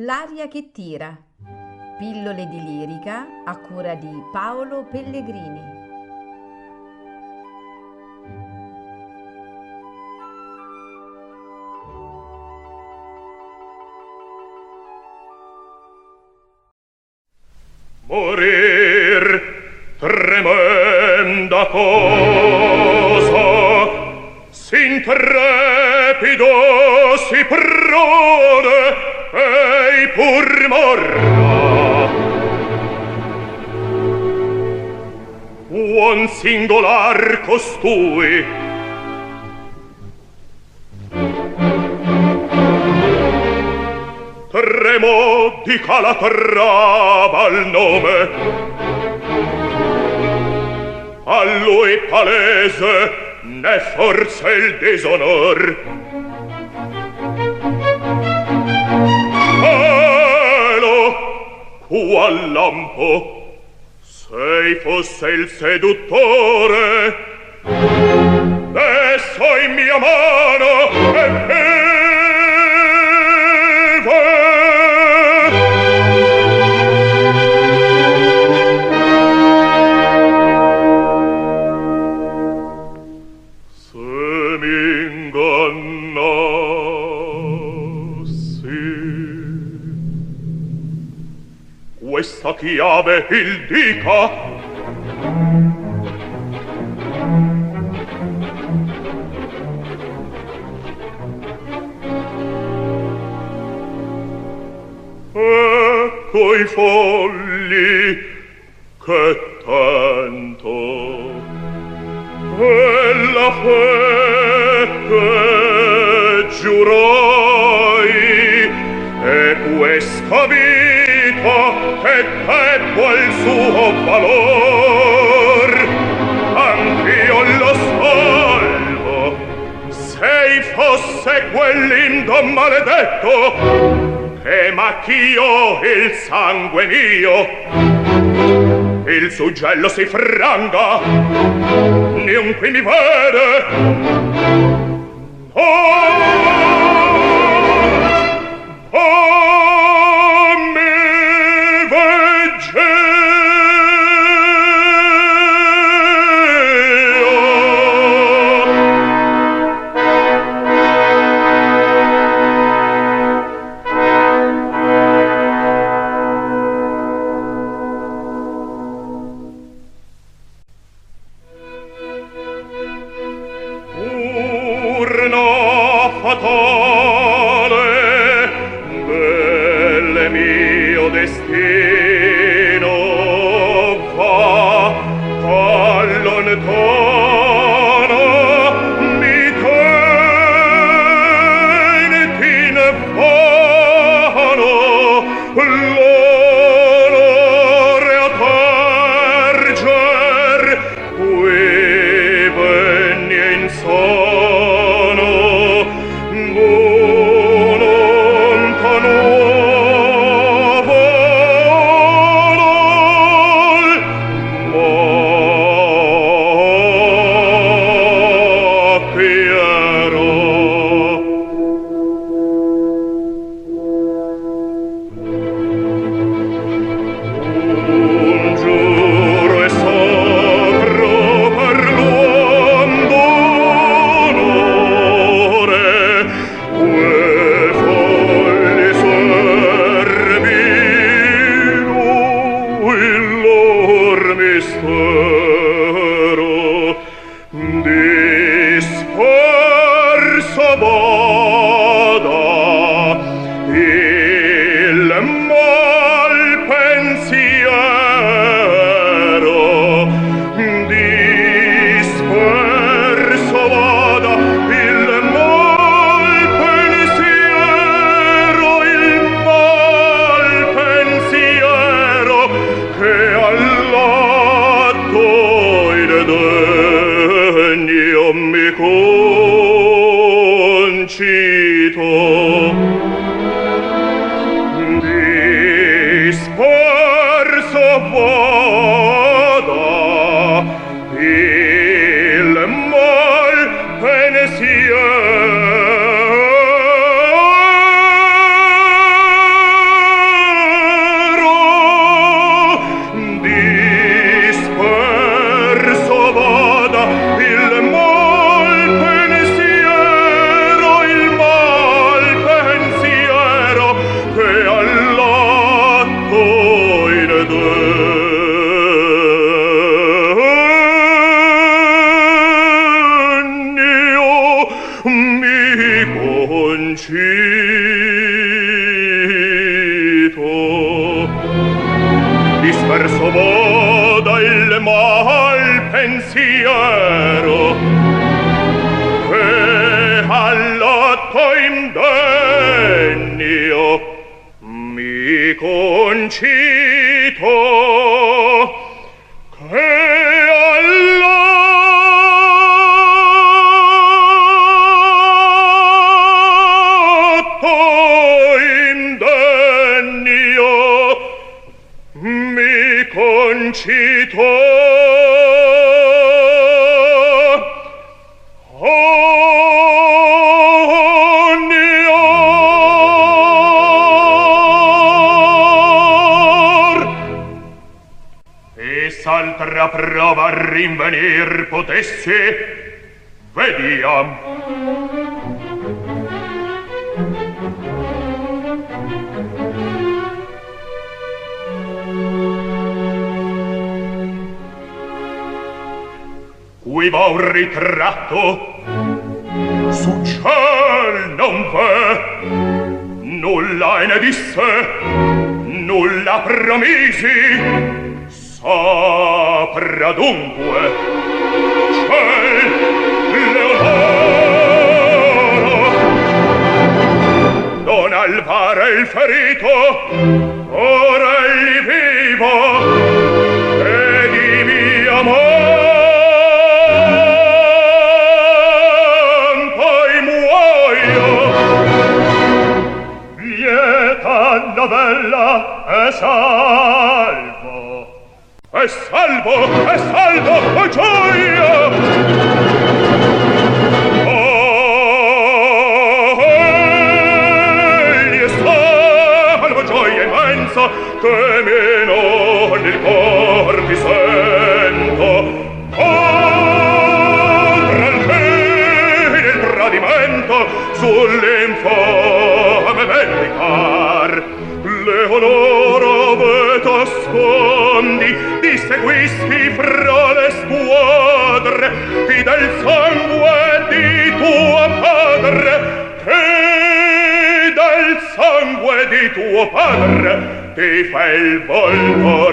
L'aria che tira. Pillole di lirica a cura di Paolo Pellegrini. Morir, tremenda cosa, s'intrepido si prode, ei pur morra. Buon singolar costui, tremò di Calatrava al nome, a lui palese ne forse il disonor. Qual lampo, se fosse il seduttore, adesso in mia mano e vive. Se m'ingannassi, questa chiave il dica, e coi folli che tanto e la fe che giurai, e questa vita che tempo il suo valor, anch'io lo salvo, se fosse quell'indio maledetto che macchiò il sangue mio. Il suggello si franga, niunque mi vede. Fatale del mio destino va a lontano, mi tiene in vano l'onore a targer qui venne in sol. pensiero che all'otto indegno mi concito che a prova rinvenir potesse, vediam. Qui va un ritratto, su ciel non v'è, nulla ne disse, nulla promisi. Sapra dunque ciel Leonora, Don Alvaro il ferito ora egli vivo e di mio poi muoio, lieta novella e salva. È salvo, oh gioia! Oh, egli è salvo, gioia immensa, che meno nel cor mi sento. Oh, tranché nel tradimento, sull'infame vendicar, Leonora ve t'ascondi, seguisti fra le squadre di del sangue di tuo padre, che del sangue di tuo padre ti fa il volto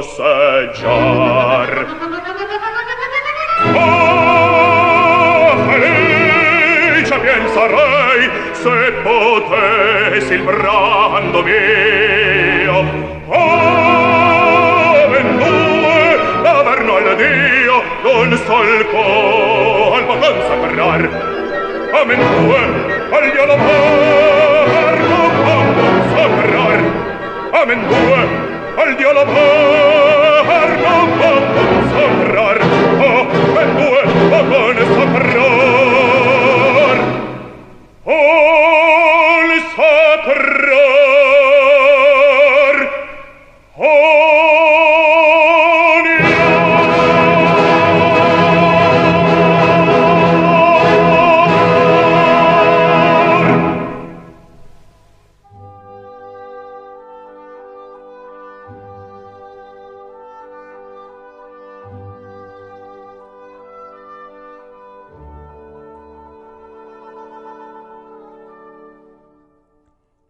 rosseggiar. Oh, felice bien sarei se potessi il brando mio. Non sol colpa consacrar, amen due, voglio l'amarlo consacrar, amen due, voglio l'amarlo consacrar, amen due, voglio consacrar, oh, il sacrar, oh.